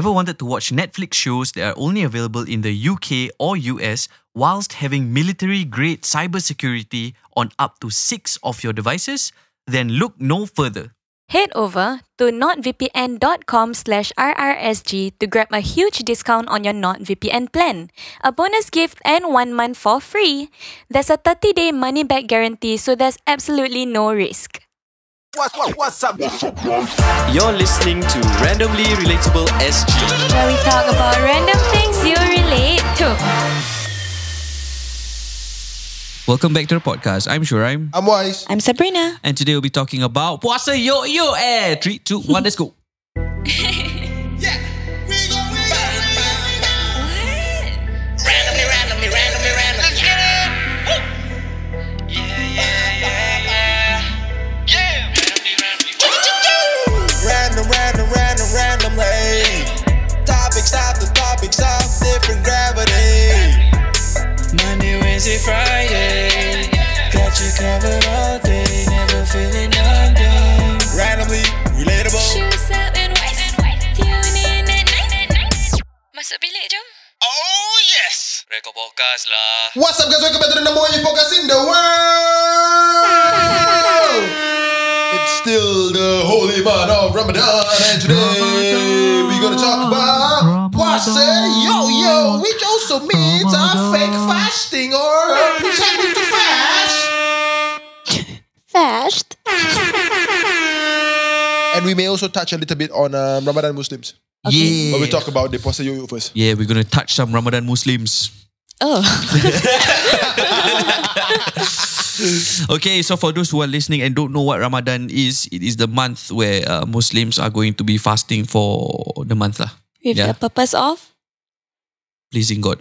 ever wanted to watch Netflix shows that are only available in the UK or US whilst having military-grade cybersecurity on up to 6 of your devices? Then look no further. Head over to nordvpn.com/rrsg to grab a huge discount on your NordVPN plan, a bonus gift and 1 month for free. There's a 30-day money-back guarantee, so there's absolutely no risk. What's up? You're listening to Randomly Relatable SG, where we talk about random things you relate to. Welcome back to the podcast. I'm Shuraim. I'm Wise. I'm Sabrina. And today we'll be talking about Puasa Yo-Yo. 3, 2, 1, let's go. Yeah. Friday, got you covered all day, never feeling undone. Randomly relatable. Shoes up and white, tune in at night. Masuk bilik, jom. Oh yes, record podcast lah. What's up guys, welcome back to the number 1 podcast in the world. It's still the holy month of Ramadan, and today we're gonna talk about Puasa Yo-Yo, which also means a fake fasting or pretending to fast. And we may also touch a little bit on Ramadan Muslims. Okay. Yeah. But we'll talk about the Puasa Yo-Yo first. Yeah, we're going to touch some Ramadan Muslims. Oh. Okay, so for those who are listening and don't know what Ramadan is, it is the month where Muslims are going to be fasting for the month lah. With the purpose of? Pleasing God.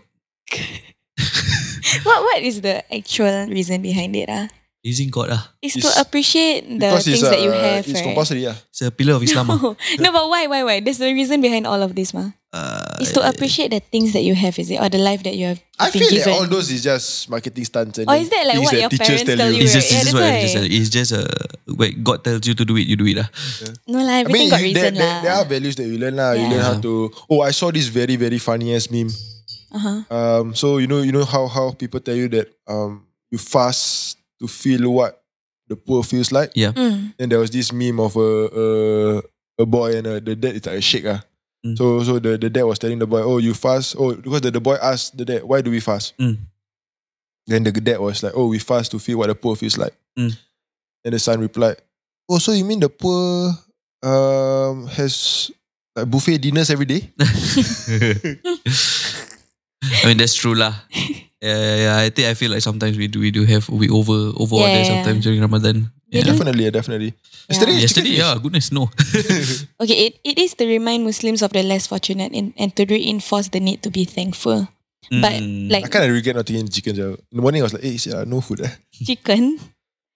What is the actual reason behind it? Pleasing God. It's to appreciate the things that you have. It's compulsory. It's a pillar of Islam. No, but why? There's the reason behind all of this. It's to appreciate the things that you have, is it? Or the life that you have been given. That all those is just marketing stunts. Or is that like what your parents tell you? It's just what God tells you to do it, you do it. Yeah. No lah, everything got reason lah. There are values that you learn lah. Yeah. You learn how to... Oh, I saw this very, very funny ass meme. So you know how people tell you that you fast to feel what the poor feels like. Yeah. And there was this meme of a boy and the dad is like a sheikh. So the dad was telling the boy, you fast. Because the boy asked the dad, why do we fast? Then the dad was like, we fast to feel what the poor feels like. And the son replied, so you mean the poor has like buffet dinners every day? I mean, that's true lah. Yeah. I feel like sometimes we do have, we over order sometimes during Ramadan. Yeah. Definitely. Yesterday, goodness, no. Okay, it is to remind Muslims of the less fortunate and to reinforce the need to be thankful. But like, I kind of regret not eating chicken. In the morning, I was like, no food. Chicken?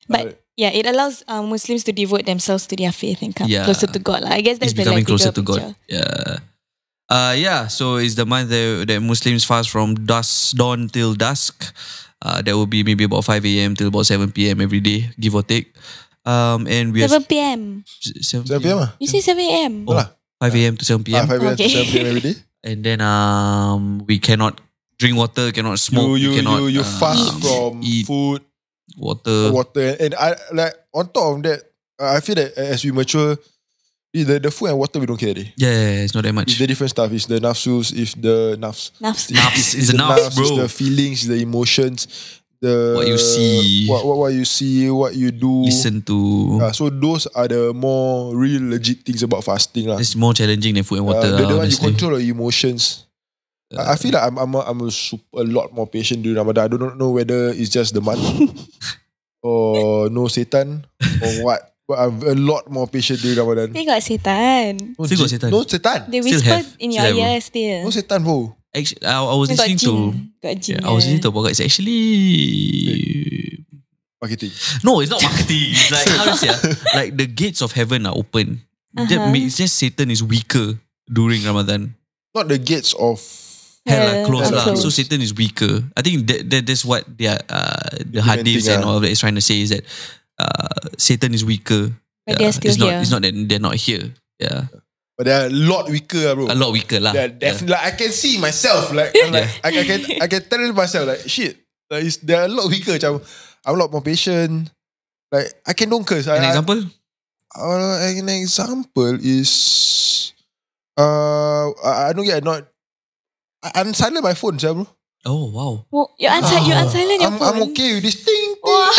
But it allows Muslims to devote themselves to their faith and come closer to God. I guess that's the bigger picture. It's becoming closer to God. Yeah. So it's the month that Muslims fast from dawn till dusk. That will be maybe about 5 a.m. till about 7 p.m. every day, give or take. And we 7 p.m. 7 p.m. You say 7 a.m. 5 a.m. to 7 p.m. 5 a.m. to 7 p.m. every day. And then we cannot drink water, cannot smoke. You cannot fast from eat food, water, and I like on top of that, I feel that as we mature, the food and water we don't care. Yeah, it's not that much. It's the different stuff. It's the nafsus. It's the nafs. It's the nafs, bro. It's the feelings, the emotions, what you see, what you see, what you do, listen to. So those are the more real legit things about fasting lah. It's more challenging than food and water. The one you control your emotions. I feel like I'm a lot more patient during Ramadan. I don't know whether it's just the month or no Satan or what. But I'm a lot more patient during Ramadan. They got Satan. No Satan. They whispered in your ear still. No Satan, bro. Actually, I was listening to. I was listening to a podcast. It's actually marketing. No, it's not marketing. It's like how to say, like the gates of heaven are open. It's just Satan is weaker during Ramadan. Not the gates of hell are closed lah. So Satan is weaker. I think that's what the hadiths and all of that is trying to say, is that Satan is weaker. But they're still here. It's not that they're not here. Yeah. But they're a lot weaker, bro. A lot weaker lah. Definitely, like, I can see myself. Like, I'm like I can tell myself, like, shit, like, they're a lot weaker. Like, I'm a lot more patient. Like, I can don't curse. An example? An example is, I don't get annoyed. I unsilent my phone, bro. Oh, wow. Well, you unsilent your phone. I'm okay with this thing. Wow.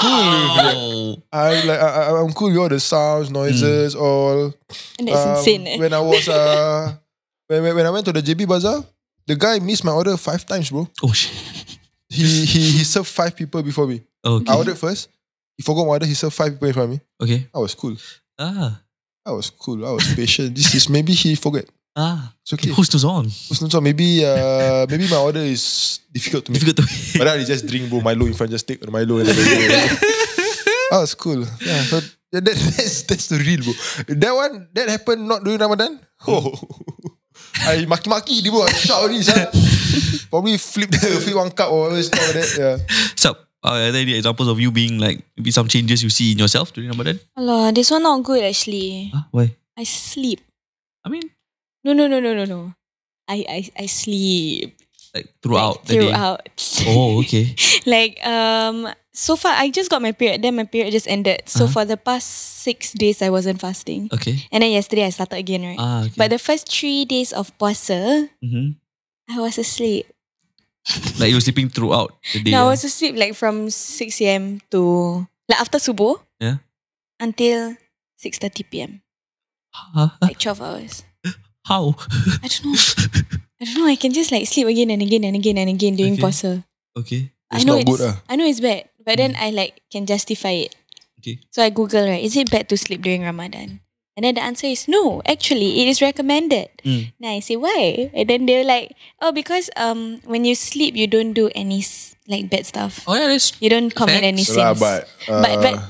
Cool. I'm cool with all the sounds, noises, all. And that's insane. When I was when I went to the JB Bazaar, the guy missed my order 5 times, bro. Oh shit. He served 5 people before me. Okay. I ordered first. He forgot my order. He served 5 people in front of me. Okay. I was cool. I was cool. I was patient. This is maybe he forgot. It's okay. Who's on? Maybe my order is difficult to make. But I just drink, bro. Milo in front, just take Milo and everything. Oh, it's cool. Yeah, so that's the real, bro. That one that happened not during Ramadan. Oh, I maki-maki, bro. I shout this. Probably flip one cup or stuff like that. Yeah. So, are there any examples of you being like maybe some changes you see in yourself during Ramadan? Hello, this one not good actually. Why? I sleep. I mean. No. I sleep. Like throughout the day. Oh, okay. Like so far I just got my period. Then my period just ended. So for the past 6 days I wasn't fasting. Okay. And then yesterday I started again, right? Okay. But the first 3 days of puasa, I was asleep. Like you were sleeping throughout the day? No, I was asleep like from 6 a.m. to like after subuh. Yeah. Until 6:30 p.m. Like 12 hours. How? I don't know. I can just like sleep again and again during puasa. Okay. I know it's bad, but then I like can justify it. Okay. So I Google, right? Is it bad to sleep during Ramadan? And then the answer is no. Actually, it is recommended. And I say why? And then they're like, oh, because when you sleep, you don't do any like bad stuff. Oh yeah, you don't commit any sins. But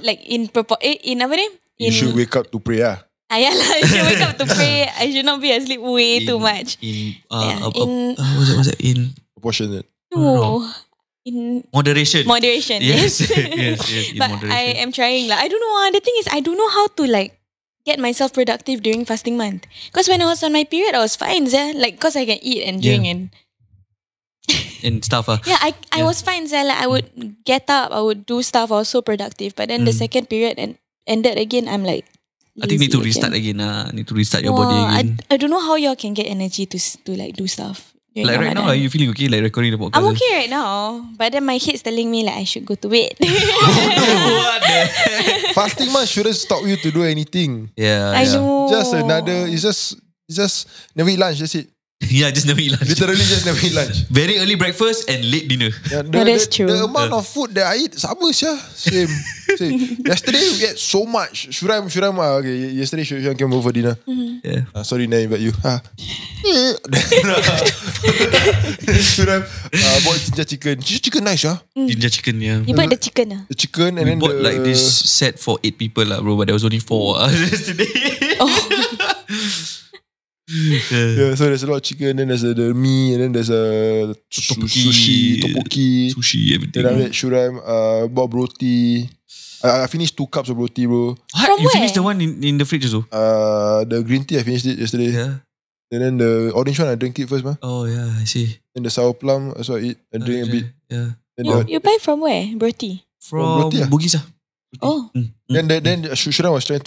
like you should wake up to prayer. I should wake up to pray. I should not be asleep too much. In proportionate. No. In moderation. Moderation. Yes. But moderation. I am trying. Like, I don't know. The thing is, I don't know how to like get myself productive during fasting month. Because when I was on my period, I was fine. Like, because I can eat and drink and stuff. I was fine. Like, I would get up. I would do stuff. I was so productive. But then the second period ended again. I'm like, I think need to restart again. Need to restart your body again. I don't know how y'all can get energy to like do stuff. Like Ramadan. Right now, are you feeling okay? Like recording the podcast? I'm okay right now, but then my head's telling me like I should go to bed. What the heck? Fasting month shouldn't stop you to do anything. Yeah, I know. Just another. It's just never eat lunch. That's it. Yeah, just never eat lunch. Literally just never eat lunch. Very early breakfast and late dinner. Yeah, that's true. The amount of food that I eat, same. Yesterday we had so much. Shuraim. Okay, yesterday Shuraim came over for dinner. Mm-hmm. Yeah. Sorry, Naim, but you. Shuraim bought ginger chicken. Chicken nice, huh? Ginger chicken, yeah. You bought the chicken, The chicken and we then bought like this set for 8 people, bro. But there was only 4 yesterday. Yeah, so there's a lot of chicken, then there's the meat, and then there's a sushi, everything. Then I had Shuraim, bought Bros Tea. I finished 2 cups of Bros Tea, bro. From you where? Finished the one in the fridge also? The green tea I finished it yesterday. Yeah. And then the orange one I drank it first, man. Oh yeah, I see. And the sour plum also I eat and drink a bit. Yeah. You buy from where, Bros Tea? From Boogie So. Oh. Then Shuraim was trying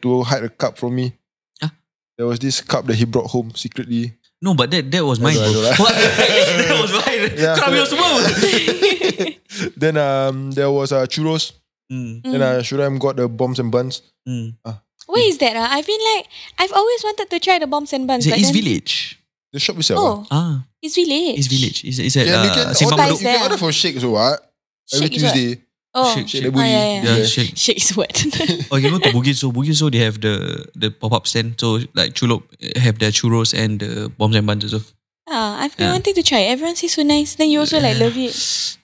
to hide a cup from me. There was this cup that he brought home secretly. No, but that was mine. That was mine. Yeah, then there was churros. Then Shuraim got the Bombs and Buns. Where is that? I've always wanted to try the Bombs and Buns. It's East Village. The shop is East Village. East Village. Is that you can order for shakes or what? Every Tuesday. Shake. Shake is wet. You go to Boogie So. Boogie So, they have the pop-up stand. So like Chulop have their churros and the Bombs and Buns also. I've been wanting to try. Everyone says so nice. Then you also like love it.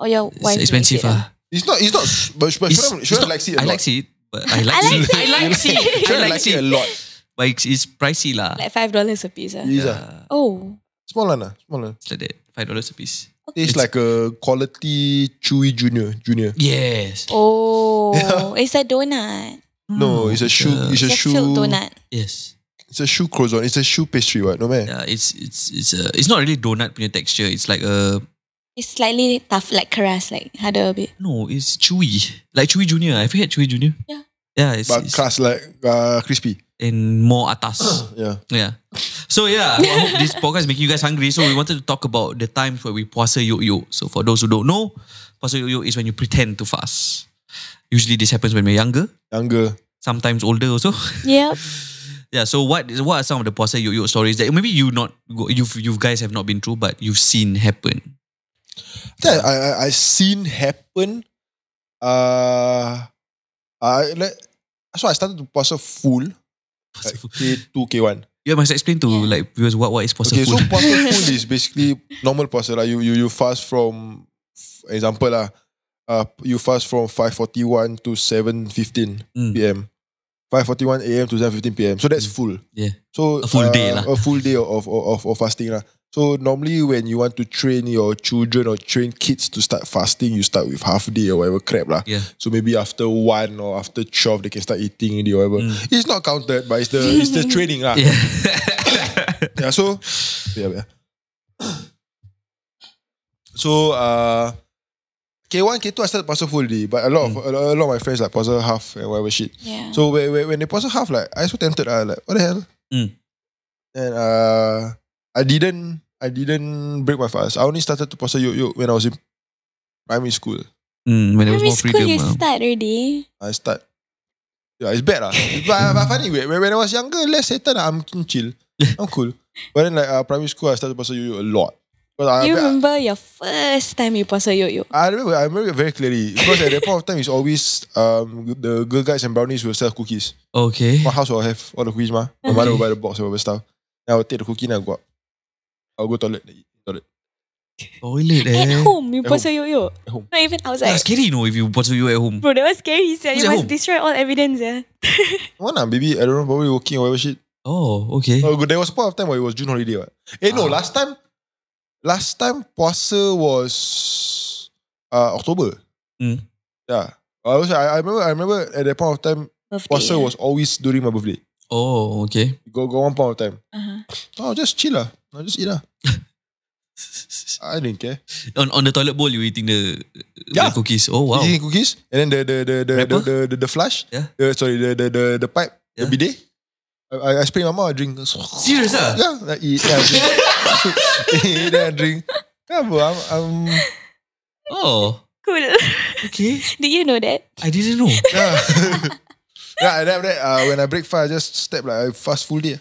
Or your wife likes it. It's expensive. It's not. But Shuraim likes it a lot. I like it. I like it a lot. But it's pricey lah. Like $5 a piece. Oh. Small one. It's like that. $5 a piece. Okay. It's like a quality Chewy Junior. Yes. Oh, it's a donut. No, it's a shoe. It's a shoe donut. Yes. It's a shoe croissant. It's a shoe pastry, what? No man. Yeah, it's not really donut punya texture. It's like a. It's slightly tough, like crust, like harder a bit. No, it's chewy, like Chewy Junior. Have you had Chewy Junior? Yeah. Yeah, but crust like crispy. And more atas. Yeah. So yeah, I hope this podcast is making you guys hungry. So we wanted to talk about the times where we puasa yo-yo. So for those who don't know, puasa yo-yo is when you pretend to fast. Usually this happens when we're younger. Sometimes older also. Yeah. Yeah. So what are some of the puasa yo-yo stories that maybe you guys have not been through, but you've seen happen? I seen happen. So I started to puasa full. Like K2, K1. You must explain to like viewers what is puasa full. Okay, so puasa full is basically normal puasa. Like you fast from, example lah, you fast from 5:41 to 7:15 p.m. 5:41 a.m. to 7:15 p.m. So that's full. Yeah. So a full day lah. A full day of fasting lah. So normally when you want to train your children or train kids to start fasting, you start with half day or whatever crap lah. Yeah. So maybe after 1 or after 12 they can start eating or whatever. It's not counted, but it's the training lah. Yeah. Yeah. So So K1, K2 I started puasa full day, but a lot of my friends like puasa half and whatever shit. Yeah. So when they puasa half, like I so tempted, like what the hell? And I didn't break my fast. I only started to puasa yo-yo when I was in primary school. When there was more freedom. Primary school, you start already? I start. Yeah, it's bad lah. But I find it weird. When I was younger, less Satan, I'm chill. I'm cool. But then like primary school, I started to puasa yo-yo a lot. Do you remember your first time you puasa yo-yo? I remember very clearly. Because at that point of time, it's always the Girl Guides and Brownies will sell cookies. Okay. My house will have all the cookies, ma. My mother will buy the box and all the stuff. And I will take the cookie and I will go out. I'll go toilet. Toilet eh. At home, you puasa yo-yo? At home. Not even outside. That's scary, no, if you puasa yo-yo at home. Bro, that was scary. You must destroy all evidence. Why not, baby? I don't know, probably working or whatever shit. Oh, okay. There was a point of time where it was June holiday. No, last time puasa was October. Yeah. I remember at that point of time birthday, puasa was always during my birthday. Oh, okay. Go 1 point of time. Oh, just chill lah. I'll just eat lah. I didn't care. On the toilet bowl, you eating the cookies. Oh wow. Eating cookies and then the flush. Yeah. The pipe. Yeah. The bidet. I spray my mouth. I drink. Serious ah? Yeah. I eat. Yeah, I drink. Eat and I drink. Yeah, bro. I'm. Oh. Cool. Okay. Did you know that? I didn't know. Yeah. Yeah. That when I break fast, I just step like I fast full day.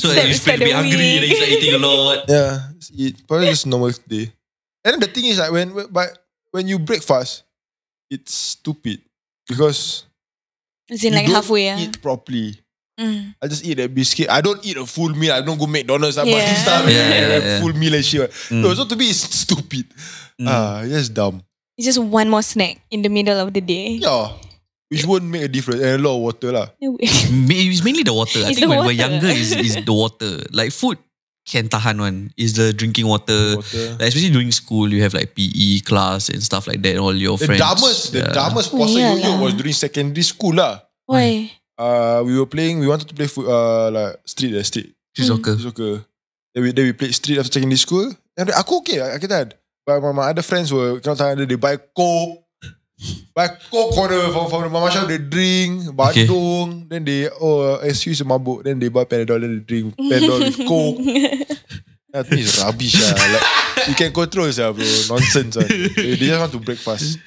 So you expect to be hungry and you start eating a lot. Yeah, probably just normal day. And the thing is like when you break fast, it's stupid because it's in you like don't halfway. Eat properly. I just eat a biscuit. I don't eat a full meal. I don't go McDonald's. I buy stuff. Yeah. Full meal and shit. No, so to me, it's stupid. Just dumb. It's just one more snack in the middle of the day. Yeah. Which won't make a difference. And a lot of water lah. It's mainly the water. I think when we're younger is the water. Like food can tahan one. It's the drinking water. Like especially during school, you have like PE class and stuff like that. All your friends. The dumbest puasa yo-yo was during secondary school lah. Why? We wanted to play food, like street. Street soccer. Then we played street after secondary school. And aku okay, I can tahan. But my other friends were cannot tahan. They buy coke. But coke from the mama shop, they drink bandung, then they excuse mabuk, then they buy Panadol, then they drink Panadol with coke. That thing is rubbish. Like, you can control yourself, bro. Nonsense. They just want to break fast.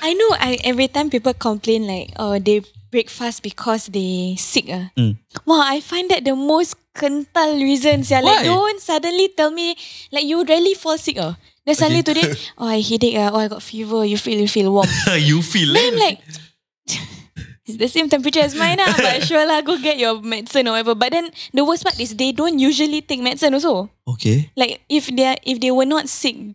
I know. Every time people complain like, oh, they break fast because they sick. Wow, I find that the most kental reasons. Yeah, like don't suddenly tell me like you rarely fall sick. Then suddenly today, oh, I headache, oh, I got fever, you feel warm. You feel. Then I'm like, it's the same temperature as mine, but sure lah, go get your medicine or whatever. But then the worst part is they don't usually take medicine also. Okay. Like if they were sick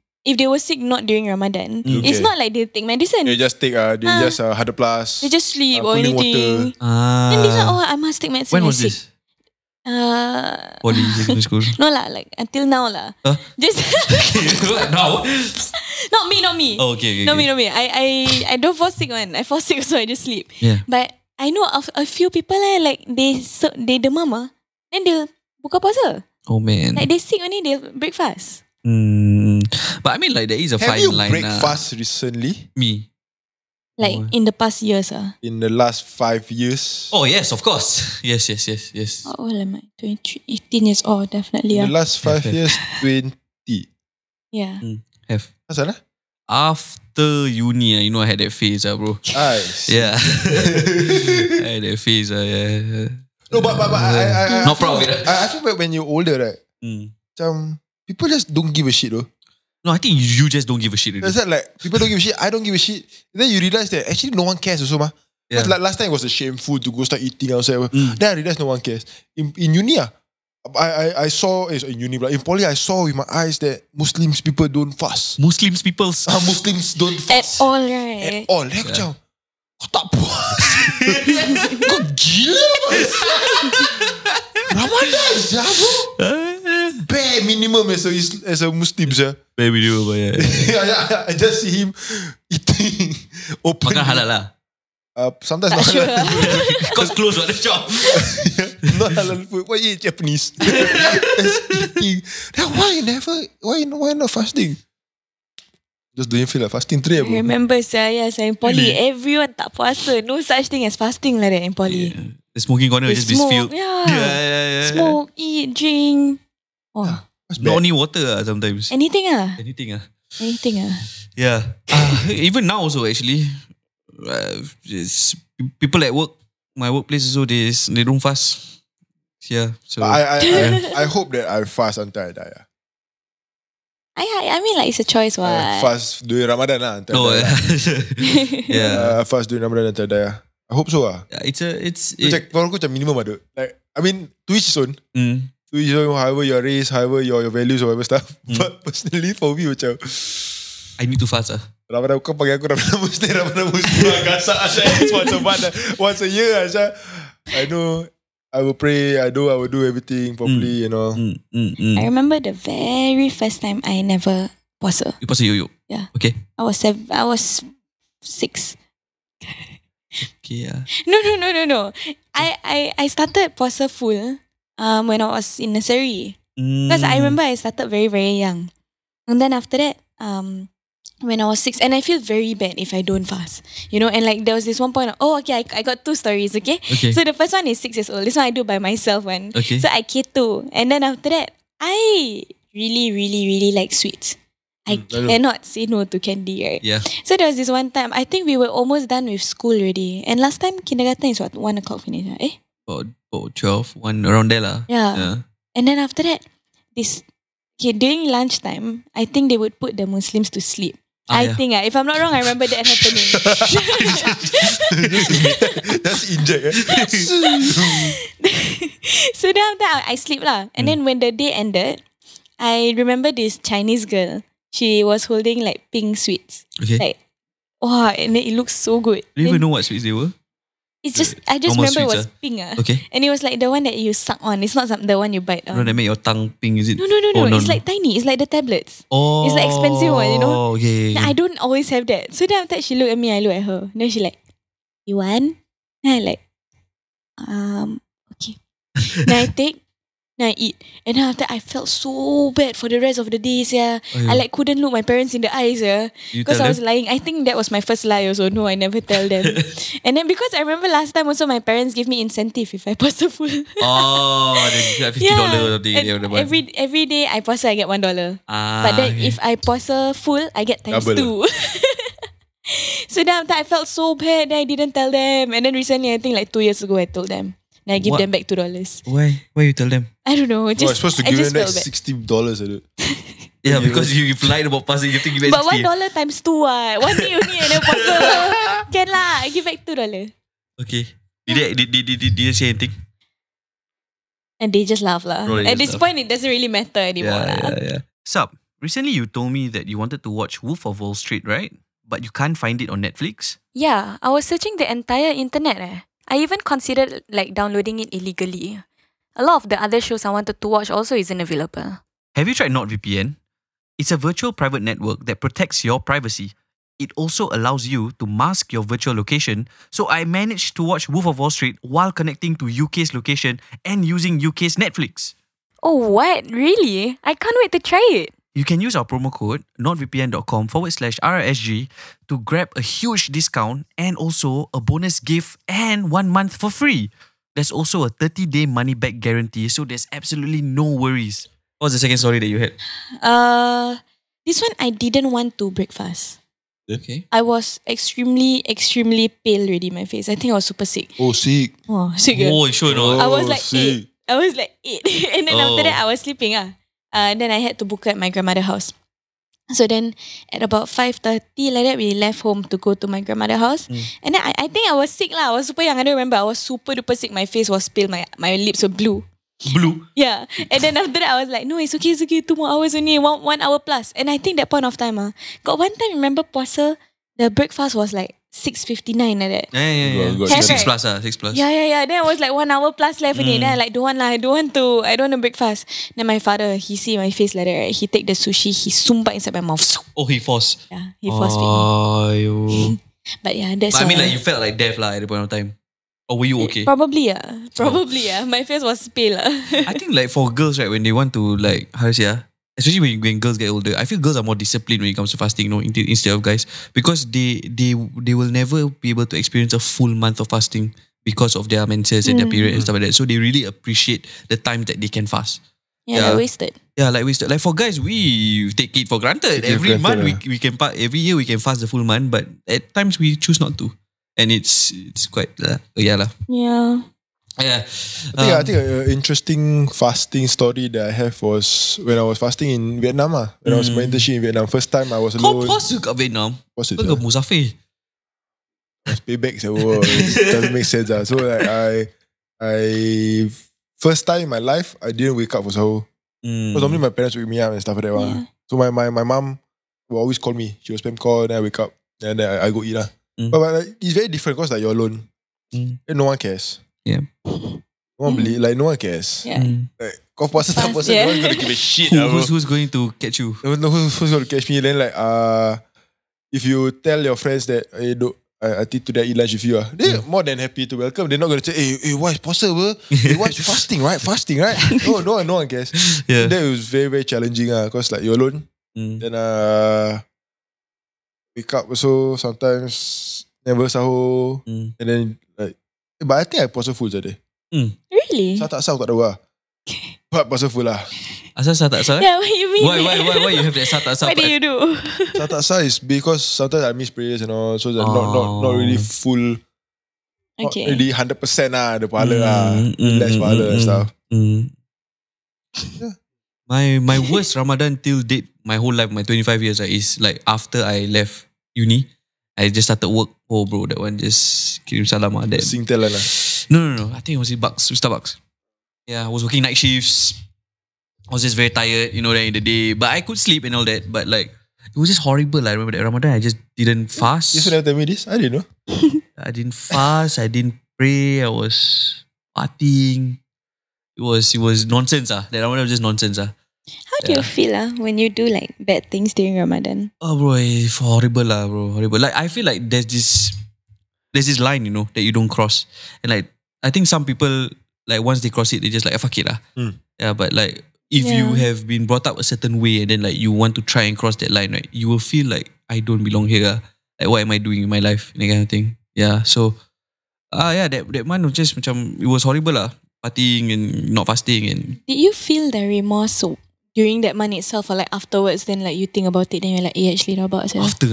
not during Ramadan, it's not like they take medicine. They just take, they just Hadaplas. They just sleep or anything. Then they say, oh, I must take medicine. When was this? Poly secondary school. No lah, like until now lah. Huh? Just now. Not me. Oh, okay. Not me. I don't fall sick one. I fall sick so I just sleep. Yeah. But I know of a few people like they demam. Then dia buka puasa. Oh man. Like they sick only, they breakfast. Mm, but I mean like there is a fine line. Have you breakfast recently? Me? Like in the past years In the last 5 years? Oh yes, of course. Yes. How old am I? 23, 18 years old, definitely. In the last 5 years, 20. Yeah. Have. What's that? After uni, you know I had that phase, bro. Nice. Yeah. I had that phase, yeah. No, but I not proud of it. I feel like when you're older, right? People just don't give a shit, though. No, I think you just don't give a shit. Is that like people don't give a shit? I don't give a shit. And then you realize that actually no one cares also, ma. Yeah. Like last time it was shameful to go start eating outside. Then I realized no one cares. In uni, I saw in uni, but in poly I saw with my eyes that Muslims people don't fast. Muslims don't fast at all, right? At all. Like, yeah. Kau tak puas. Kau gila. Ramadan ya, bro. Bare minimum as a Muslim, sir. Bare minimum, yeah. I just see him eating. Makan halal lah. Sometimes not halal. Because close on the shop. Not halal food. Why eat Japanese? Eating. Why not fasting? Just don't feel like fasting today, bro. I remember, sir, yes, in poly, everyone tak puasa. No such thing as fasting like that in poly. Yeah. The smoking corner will just be filled. Yeah. Smoke, eat, drink. Oh. Not only water sometimes. Anything. Yeah. Even now also, actually. People at work, my workplace also, they don't fast. Yeah. So I hope that I fast until I die. I mean like it's a choice what. Fast during Ramadan lah. No. Yeah. Fast during Ramadan until I die. I hope so lah. Yeah, it's like kalau aku minimum ada. Like I mean to each his own. To each his own, however your race, however your values or whatever stuff. But personally for me macam I need to fast lah. Ramadan kau panggil aku Ramadan Muslim Gasak Asya once a year Asya. I know I will pray. I will do everything properly, you know. I remember the very first time I never puasa. You puasa yo-yo? Yeah. Okay. I was 6. Okay, yeah. No. I started puasa full when I was in nursery. Because I remember I started very, very young. And then after that, when I was 6, and I feel very bad if I don't fast, you know. And like there was this one point. I got 2 stories. Okay. So the first one is 6 years old. This one I do by myself one. Okay. So I keto, and then after that, I really like sweets. I cannot say no to candy, right? Yeah. So there was this one time. I think we were almost done with school already. And last time kindergarten is what 1 o'clock finish, right? About 12, 1 around there lah. Yeah. And then after that, during lunchtime, I think they would put the Muslims to sleep. I think, if I'm not wrong, I remember that happening. That's inject. So then after that, I sleep lah. And then when the day ended, I remember this Chinese girl. She was holding like pink sweets. Okay. Like, wow, and then it looks so good. Do you even know what sweets they were? It's just, I just remember it was pink. Okay. And it was like the one that you suck on. It's not the one you bite on. No, they make your tongue pink, is it? No. It's like tiny. It's like the tablets. Oh. It's like expensive one, you know? Okay. I don't always have that. So then after that, she looked at me, I looked at her. Then she like, you want? And I like, okay. Then I take, then I eat. And then after that, I felt so bad for the rest of the days, yeah. Oh, yeah. I like couldn't look my parents in the eyes, yeah. Because I was lying. I think that was my first lie also. No, I never tell them. And then because I remember last time also, my parents gave me incentive if I pass a full. Oh, then $50 yeah. Every day I pass, I get $1. But then if I pass a full, I get times double 2. So then after I felt so bad, then I didn't tell them. And then recently, I think like 2 years ago, I told them. And I give them back $2. Why you tell them? I don't know. Just, I was supposed to give them back $60. Yeah, because you lied about passing. You think you back. But $1 times 2. One day only and then pass. Can lah. I give back $2. Okay. Did they say anything? And they just laugh lah. At this point, it doesn't really matter anymore. Yeah. Sup? Recently, you told me that you wanted to watch Wolf of Wall Street, right? But you can't find it on Netflix. Yeah, I was searching the entire internet. I even considered like downloading it illegally. A lot of the other shows I wanted to watch also isn't available. Have you tried NordVPN? It's a virtual private network that protects your privacy, It also allows you to mask your virtual location, so I managed to watch Wolf of Wall Street while connecting to UK's location and using UK's Netflix. Oh, what? Really? I can't wait to try it. You can use our promo code nordvpn.com/RRSG to grab a huge discount and also a bonus gift and 1 month for free. There's also a 30-day money-back guarantee, so there's absolutely no worries. What was the second story that you had? This one, I didn't want to break fast. Okay. I was extremely pale already in my face. I think I was super sick. Oh, sick. Oh, sure no. I was like eight. And then after that, I was sleeping. And then I had to book at my grandmother's house. So then at about 5:30 like that, we left home to go to my grandmother's house. And then I think I was sick lah. I was super young. I don't remember. I was super duper sick. My face was pale. My lips were blue. Blue? Yeah. And then after that, I was like, no, it's okay. 2 more hours only. One hour plus. And I think that point of time, got one time, remember, Puasa, the breakfast was like 6:59 like that. Yeah. 6 plus. Yeah. Then I was like 1 hour plus left only. Then I like, I don't want to break fast. Then my father, he see my face like that, right? He take the sushi, he sumbat inside my mouth. Oh, he forced? Yeah, he forced me. But yeah, that's but I mean, like, you felt like death lah at the point of time. Or were you okay? Probably. My face was pale. I think like for girls, right, when they want to like, how to say, especially when girls get older, I feel girls are more disciplined when it comes to fasting, instead of guys, because they will never be able to experience a full month of fasting because of their menses and their period and stuff like that. So they really appreciate the time that they can fast. Yeah, like wasted. Like for guys, we take it for granted. Every month we can fast. Every year we can fast the full month, but at times we choose not to. And it's quite I think an interesting fasting story that I have was when I was fasting in Vietnam. When I was my internship in Vietnam, first time I was alone. Kau puasa kat Vietnam? Puasa ke musafir? Paybacks. It doesn't make sense. So like I first time in my life I didn't wake up for sahur. Because normally my parents would wake me up and stuff like that. So my mom will always call me. She will spam call, then I wake up, and then I go eat . But like, it's very different because like you're alone, and no one cares. Yeah, no one believe. Like no one cares. Yeah, like cough passes, no one's gonna give a shit. Who's going to catch you? No, who's gonna catch me? Then like if you tell your friends that I think today I eat lunch with you, they're more than happy to welcome. They're not gonna say, hey, why is possible? Hey, why is fasting, right? No one cares. Yeah, that was very very challenging. Because like you're alone, then wake up also sometimes never sahur, and then like, but I think I puasa full today. Really? Saya tak sah kat doa. But puasa full lah. Asal saya tak sah? Yeah, what you mean? Why you have that saya tak sah? What do you do? Saya tak sah is because sometimes I miss prayers and all, so not really full. Okay. Not really 100% the pahala less pahala and stuff. Yeah. My worst Ramadan till date, my whole life, my 25 years is like after I left uni, I just started work. Oh bro, that one just kirim salam . Singtel lah. No. I think it was Starbucks. Yeah, I was working night shifts. I was just very tired, that in the day. But I could sleep and all that. But like, it was just horrible. I remember that Ramadan, I just didn't fast. You should have told me this. I didn't know. I didn't fast. I didn't pray. I was partying. It was nonsense. That Ramadan was just nonsense. How do you feel when you do like bad things during Ramadan? Oh bro, it's horrible . Like I feel like there's this line, that you don't cross. And like I think some people, like once they cross it, they just like fuck it . Yeah, but like if you have been brought up a certain way and then like you want to try and cross that line, right, you will feel like I don't belong here. Like what am I doing in my life? And that kind of thing. Yeah, so that man was just macam, it was horrible partying and not fasting. And did you feel the remorse during that month itself, or like afterwards? Then like you think about it, then you're like, actually rabak. After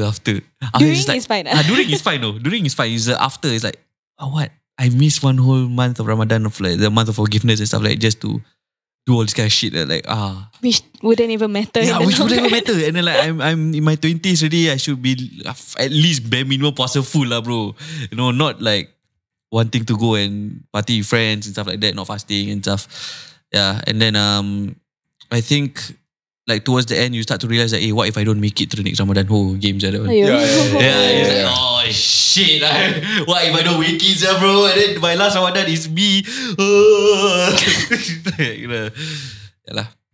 during like, is fine. During is fine. During is fine. It's after. It's like, what? I missed one whole month of Ramadan, of like the month of forgiveness and stuff, like just to do all this kind of shit. Which wouldn't even matter. Yeah, which wouldn't even matter. And then like I'm in my 20s already. I should be at least bare minimum possible full bro. Not like wanting to go and party with friends and stuff like that, not fasting and stuff. Yeah, and then I think like towards the end you start to realize that, what if I don't make it to the next Ramadan? Games are that one. Yeah. Like, shit! What if I don't make it, bro? And then my last Ramadan is me.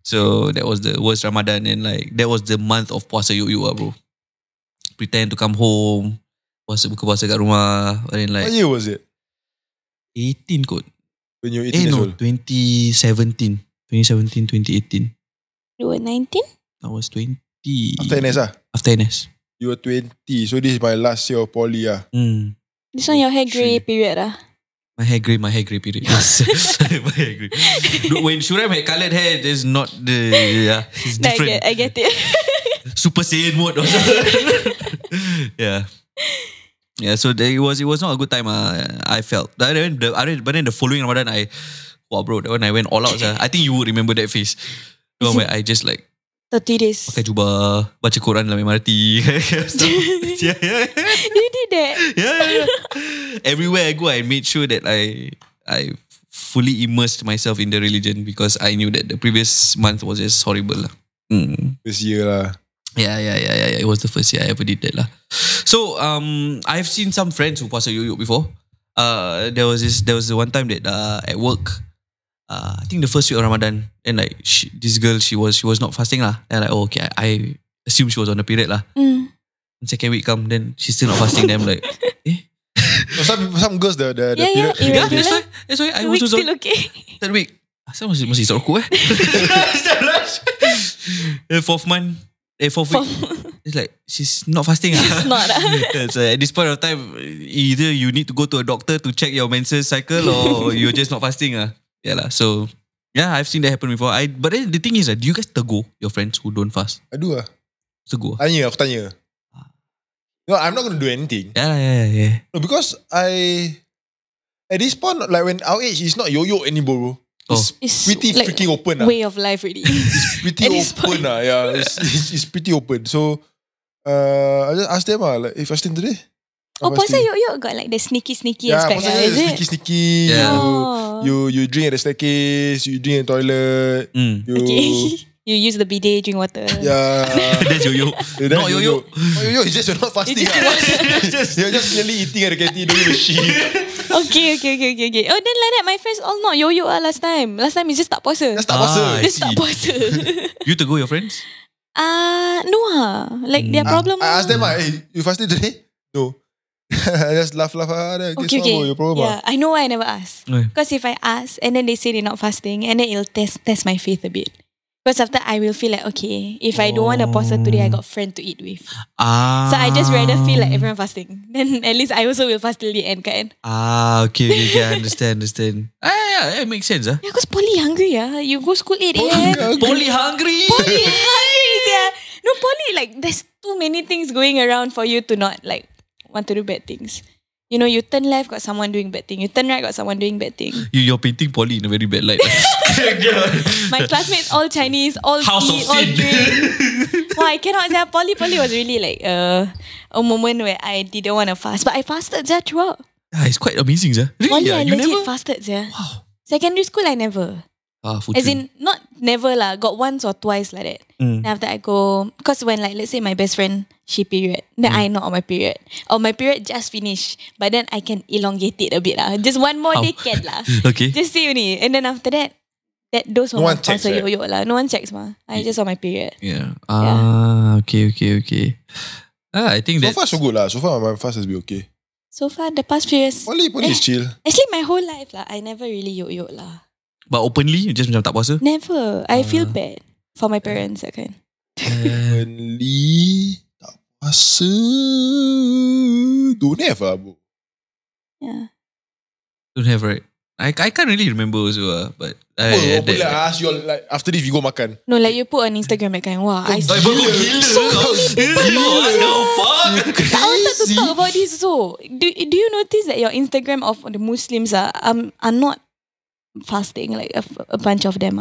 So that was the worst Ramadan, and like that was the month of puasa you bro. pretend to come home, puasa, buka puasa kat rumah. Like, what year was it? 18 kot. When you were 18 years old? 2017. 2017, 2018. You were 19? I was 20. After NS lah? After NS. You were 20. So this is my last year of poly lah. Mm. This one your hair grey period lah? My hair grey period. Yes. My hair grey. When Shuraim had coloured hair, there's not the... Yeah, it's different. No, I get it. Super Saiyan mode or something. Yeah. Yeah, so it was not a good time. I felt. But then the following Ramadan, wow, bro, that one I went all out. I think you would remember that phase. The one where I just like 30 days. Pakai jubah, baca Quran dalam MRT. Yeah. You did that. Yeah. Everywhere I go, I made sure that I fully immersed myself in the religion because I knew that the previous month was just horrible lah. Mm. This year lah. Yeah. It was the first year I ever did that lah. So I've seen some friends who puasa yoyok before. There was one time that at work, I think the first week of Ramadan, and like this girl she was not fasting lah. And like, oh, okay, I assume she was on a period lah. Mm. Second week come, then she's still not fasting. Then I'm like, eh? some girls the period. Yeah, that's why I was still okay. Third week, asal masih sorku eh? Fourth month. Fourth week. It's like, she's not fasting. She's not. So at this point of time, either you need to go to a doctor to check your menses cycle or you're just not fasting. Yeah, lah. So, yeah, I've seen that happen before. But then the thing is, do you guys tegur your friends who don't fast? I do. Tegur? Aku tanya. No, I'm not going to do anything. Yeah. No, because at this point, like when our age, it's not yo-yo anymore. It's pretty like freaking open. Way of life really. It's pretty open. Yeah, it's pretty open. So I just asked them like, if I stay today. Oh, pasal yoyok got like the sneaky aspect. Yeah, is it? Sneaky. Yeah. You drink at the staircase. You drink at the toilet. Mm. You use the bidet, drink water. Yeah. That's yoyok. Not yoyok. Yoyok is just you're not fasting. You're just clearly eating at the canteen, doing the shit. Okay. Oh, then like that, my friends all not yo-yo last time. Last time it's just tak puasa. Just tak puasa. You to go your friends? No. Like their problem. I asked them, hey, you fasting today? No. I just laugh. Okay. Your problem. Yeah, I know why I never ask. Because if I ask and then they say they're not fasting, and then it'll test my faith a bit. Because after I will feel like, okay, if I don't want to pasta today, I got friend to eat with. So I just rather feel like everyone fasting. Then at least I also will fast till the end, kan? Okay, I understand. Yeah, it makes sense. Yeah, because poly hungry, You go school 8 a.m. Poly hungry, yeah. No, poly, like, there's too many things going around for you to not, like, want to do bad things. You know, you turn left, got someone doing bad thing. You turn right, got someone doing bad thing. You're painting poly in a very bad light. My classmates, all Chinese, all House tea, all drink. Wow, I cannot say. Poly was really like a moment where I didn't want to fast. But I fasted throughout. Yeah, it's quite amazing. Really? Poly, yeah, I legit fasted. Wow. Secondary school, I never. As in, not never lah. Got once or twice like that. Mm. Then after I go, because when like, let's say my best friend, she period. Then I not on my period. Or my period just finished. But then I can elongate it a bit lah. Just one more day can lah. Okay. Just see only. And then after that those no one checks, right? Yo-yo lah. No one checks ma. I just on my period. Yeah. Okay. I think that so far so good lah. So far my fast has been okay. So far the past few years. Poly is chill. Actually my whole life lah, I never really yo-yo lah. But openly, you just macam tak puasa? Never. I feel bad for my parents, that kind. Openly, tak puasa, don't have lah, bro. Yeah. Don't have, right? I can't really remember also, but... I ask you all, like, after this, you go makan. No, like you put on Instagram, that kind. Wow, I see. So many people. I wanted to talk about this so. Do you notice that your Instagram of the Muslims are not fasting, like a bunch of them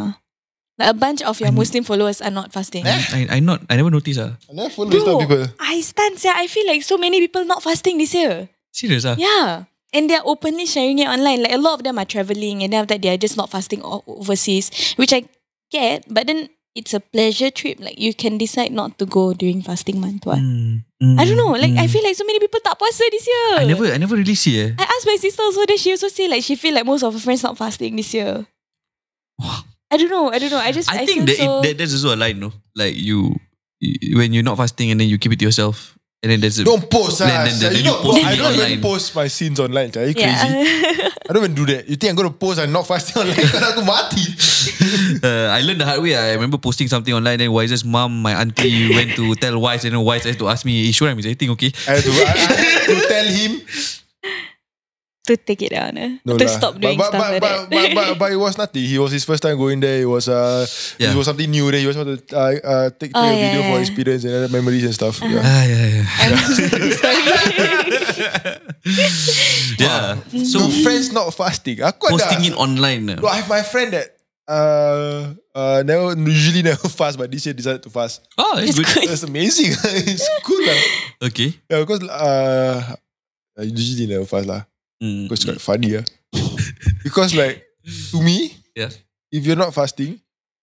Like a bunch of your Muslim followers are not fasting. I never noticed I never follow these people. I stand here. I feel like so many people not fasting this year. Serious Yeah. And they're openly sharing it online. Like a lot of them are traveling and after that they are just not fasting overseas, which I get, but then it's a pleasure trip. Like you can decide not to go during fasting month. I don't know. Like I feel like so many people tak puasa this year. I never really see I asked my sister also. Then she also say like she feel like most of her friends not fasting this year. I don't know. I think that that's also a line, no? Like you, when you're not fasting and then you keep it to yourself. And then there's a... Don't post. I don't even post my scenes online. Are you crazy? Yeah. I don't even do that. You think I'm going to post and not fasting online? I learned the hard way. I remember posting something online, then Wise's mom, my auntie, went to tell Wise, and then Wise had to ask me, Shuraim, is everything okay? I had to tell him to take it down, no, to stop doing stuff like that. But it was nothing. He was his first time going there. It was it was something new. Then he was able to take a video for experience and other memories and stuff. So friends not fasting. Posting it online. No, I have my friend that never fast, but this year decided to fast. Oh, that's good. That's amazing. It's cool, lah. Okay. Yeah, because I usually never fast, lah. Because it's quite funny, because like to me, if you're not fasting,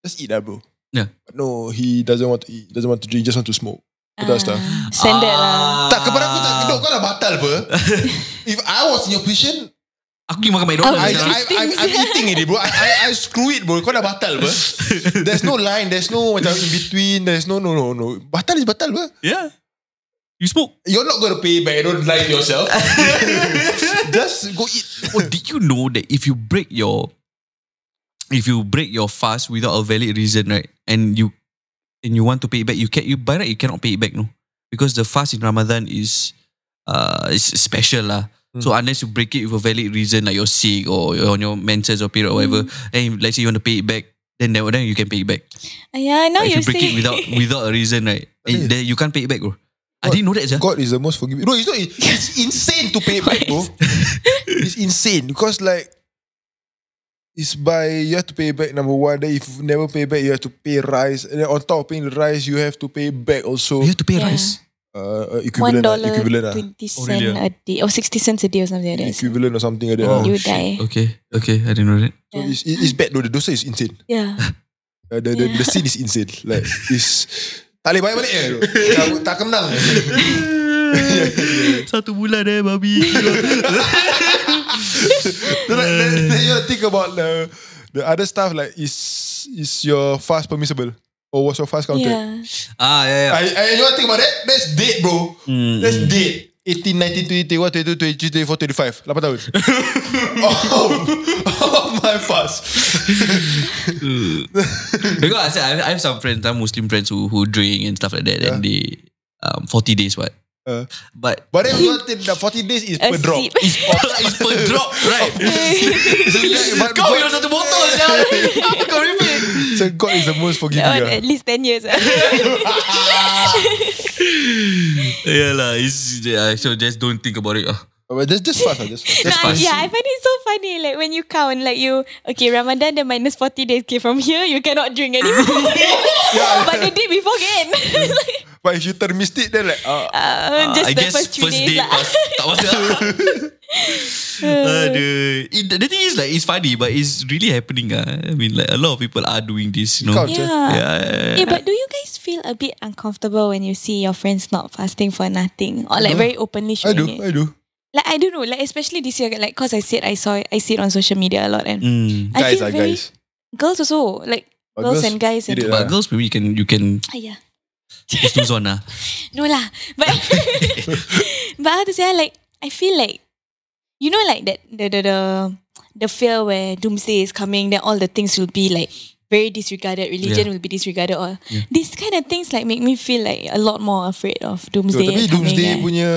just eat that, bro. Yeah. But no, he doesn't want to eat, doesn't want to drink, just want to smoke. That stuff. Send that lah. Tak kepada aku tak kedok, kau dah batal apa? If I was in your position, aku makan McDonald's. I'm eating it, bro. I screw it, bro. Kau dah batal apa? There's no line. There's no macam in between. There's no. Batal is batal, bro. Yeah. You smoke. You're not going to pay back. Don't lie to yourself. Just go eat. Oh, did you know that if you break your fast without a valid reason, right? And you want to pay it back, you cannot pay it back, no? Because the fast in Ramadan is special, lah. So unless you break it with a valid reason, like you're sick or you're on your menses or period or whatever, then let's say you want to pay it back, then you can pay it back. Now you're saying. If you break it without a reason, right? Then you can't pay it back, bro. I didn't know that, sir. God is the most forgiving. No, it's insane to pay it back, bro. It's insane because, like, it's by you have to pay back, number one. Then if you never pay back, you have to pay rice. And then on top of paying the rice, you have to pay back also. You have to pay rice? Equivalent. $1.20 a day or 60 cents a day or something like that. Equivalent or something like that. Oh, you die. Okay. I didn't know that. So it's bad, though. The dosa is insane. Yeah. The scene is insane. Like, it's... Tak boleh balik tak kenal. Satu bulan babi. Then you think about the other stuff, like is your fast permissible? Or was your fast counted? Yeah. You want to think about that? That's date, bro. That's date. 18, 19, 20, 21, 22, 23, 24, 25. 8 tahun. My fast. Because I said I have some friends, some Muslim friends who drink and stuff like that, and they 40 days what? But then you the 40 days is per drop. It's per drop, right? Kau minum satu botol je. Apa kau repeat? So God is the most forgiving. At least 10 years. Yeah lah. So just don't think about it. But just fast. Just fast. Yeah, I find it so funny. Like when you count, like Ramadan, then minus 40 days. Okay, from here you cannot drink anymore. But the day before again. But if you termissed it, then like I guess first day pass. Tak masalah. The thing is, like, it's funny, but it's really happening. I mean, like, a lot of people are doing this, you know. Yeah. But do you guys feel a bit uncomfortable when you see your friends not fasting for nothing, or like very openly showing it? I do. Like, I don't know, like, especially this year, like, cause I see it on social media a lot, and I feel very guys. Girls also, like, girls and guys, and but girls maybe you can. No lah, but but how to say, like, I feel like, you know, like that the fear where doomsday is coming, then all the things will be like very disregarded, religion will be disregarded, or these kind of things like make me feel like a lot more afraid of doomsday. Tapi doomsday punya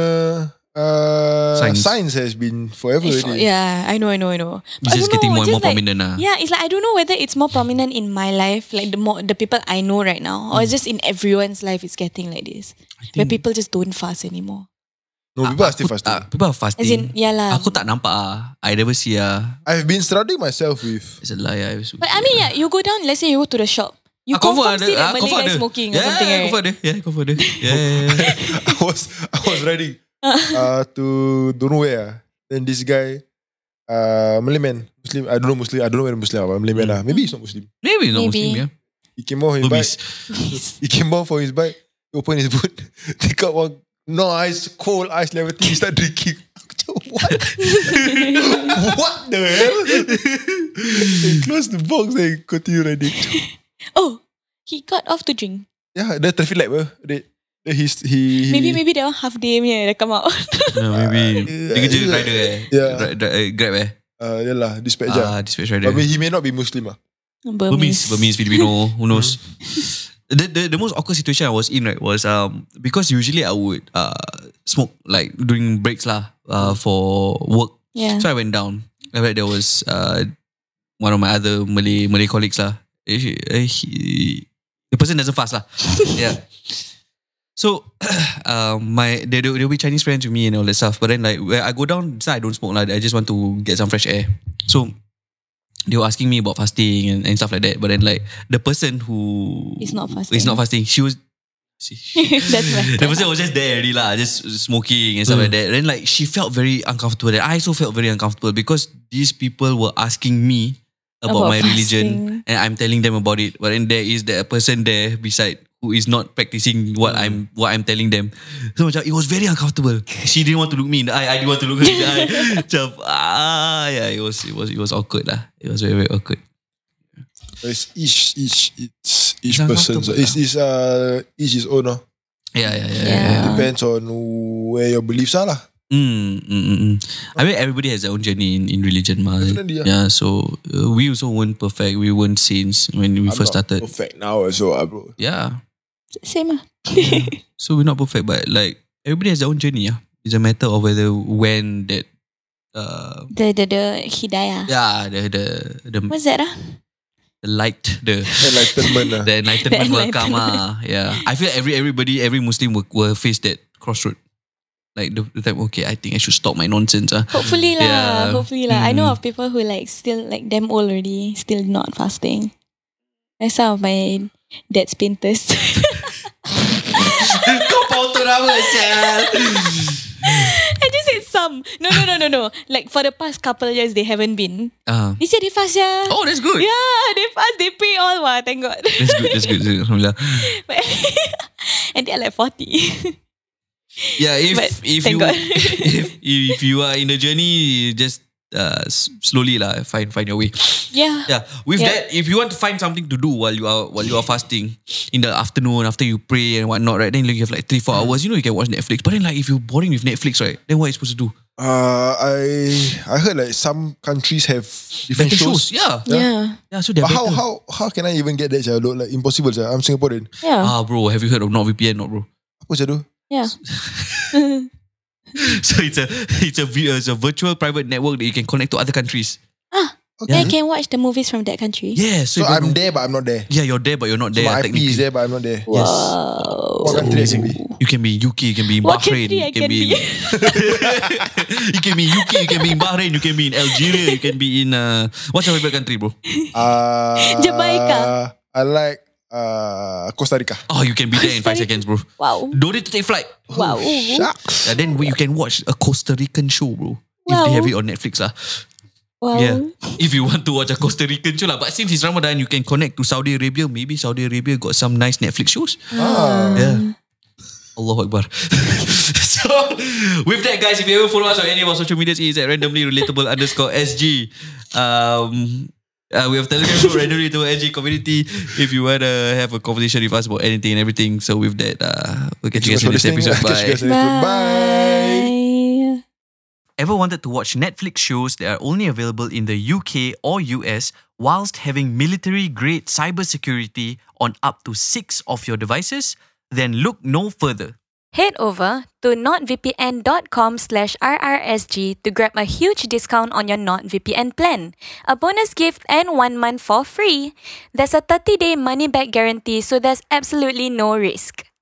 science has been forever. I know. It's just getting more and more prominent. Yeah, it's like, I don't know whether it's more prominent in my life, like the people I know right now, or it's just in everyone's life it's getting like this, where people just don't fast anymore. No, people are still fasting. People are fasting. As in, aku tak nampak I never see I've been surrounding myself with. It's a lie. But I mean, you go down, let's say you go to the shop. You confirm see that Malay guy smoking or something, right? Yeah, confirm ada. Yeah. I was riding to don't know where. Then this guy, Malay man, Muslim. I don't know whether Muslim, but Malay man. Maybe he's not Muslim. Maybe he's not Muslim. Yeah. He came off his bike. He came off for his bike. He opened his boot, take out one cold ice level tea. He started drinking. What? What the hell? He closed the box and continued riding. Oh, he got off to drink. Yeah, the traffic light, bro. He maybe they all half day punya dah come out. No, maybe dia kerja rider Grab yalah dispatch dispatch rider. I mean, he may not be Muslim lah. Burmese Filipino. Who knows. The most awkward situation I was in, right, was because usually I would smoke like during breaks lah for work. Yeah. So I went down. I bet there was one of my other Malay colleagues lah. The person doesn't fast lah. Yeah. So, there'll be Chinese friends with me and all that stuff. But then, like, where I go down, I don't smoke. Like, I just want to get some fresh air. So, they were asking me about fasting and stuff like that. But then, like, the person who is not fasting, she was... the person was just there already lah, just smoking and stuff like that. And then, like, she felt very uncomfortable. And I also felt very uncomfortable because these people were asking me about my religion. And I'm telling them about it. But then, there is that person there beside... who is not practicing what I'm telling them. So it was very uncomfortable. She didn't want to look me in the eye. I didn't want to look her in the eye. It was awkward lah. It was very, very awkward. It's each person. Each is own. Yeah. Depends on where your beliefs are lah. I mean, everybody has their own journey in religion, ma. Yeah, so we also weren't perfect. We weren't saints when we first started. Perfect now as well, bro. Yeah. Same. So we're not perfect, but like everybody has their own journey. Yeah, it's a matter of when that the hidayah. Yeah, the what's that? The light, the enlightenment. The enlightenment will come. Yeah, I feel every Muslim will face that crossroad. Like the time, okay, I think I should stop my nonsense. Hopefully lah, yeah. I know of people who like still like damn old already, still not fasting. That's some of my dad's painters. I just said some. No. Like for the past couple of years, they haven't been. They said they fast, yeah. Oh, that's good. Yeah, they fast. They pay all, thank God. That's good. Alhamdulillah. And they're like 40. Yeah, if you are in the journey, just slowly lah, find your way. Yeah. With that, if you want to find something to do while you are fasting in the afternoon after you pray and whatnot, right? Then you have like 3-4 hours. You know you can watch Netflix. But then like if you're boring with Netflix, right? Then what are you supposed to do? I heard like some countries have different shows. Yeah. So but how can I even get that? Like impossible. I'm Singaporean. Yeah. Bro, have you heard of NordVPN? Not bro. Apa jadu? Yeah. So it's a virtual private network that you can connect to other countries. Okay. I can watch the movies from that country. Yeah. So I'm there, but I'm not there. Yeah, you're there, but you're not there. My IP is there, but I'm not there. Yes. Wow. What country can be? You can be UK. You can be in Bahrain. You can be UK. You can be in Bahrain. You can be in Algeria. You can be in what's your favorite country, bro? Jamaica. I like. Costa Rica. Oh, you can be there in 5 seconds, bro. Wow. Don't need to take flight. Wow. Shucks. And then you can watch a Costa Rican show, bro. Wow. If they have it on Netflix lah. Wow. Yeah. If you want to watch a Costa Rican show lah, but since it's Ramadan, you can connect to Saudi Arabia. Maybe Saudi Arabia got some nice Netflix shows. Yeah. Allahu Akbar. So with that, guys, if you ever follow us on any of our social medias, it's at randomlyrelatable_SG. We have Telegram group, Randomly Relatable SG community. If you want to have a conversation with us about anything and everything. So with that, we'll catch you guys in this episode. Bye. Ever wanted to watch Netflix shows that are only available in the UK or US whilst having military-grade cybersecurity on up to 6 of your devices? Then look no further. Head over to nordvpn.com/rrsg to grab a huge discount on your NordVPN plan, a bonus gift and 1 month for free. There's a 30-day money-back guarantee, so there's absolutely no risk.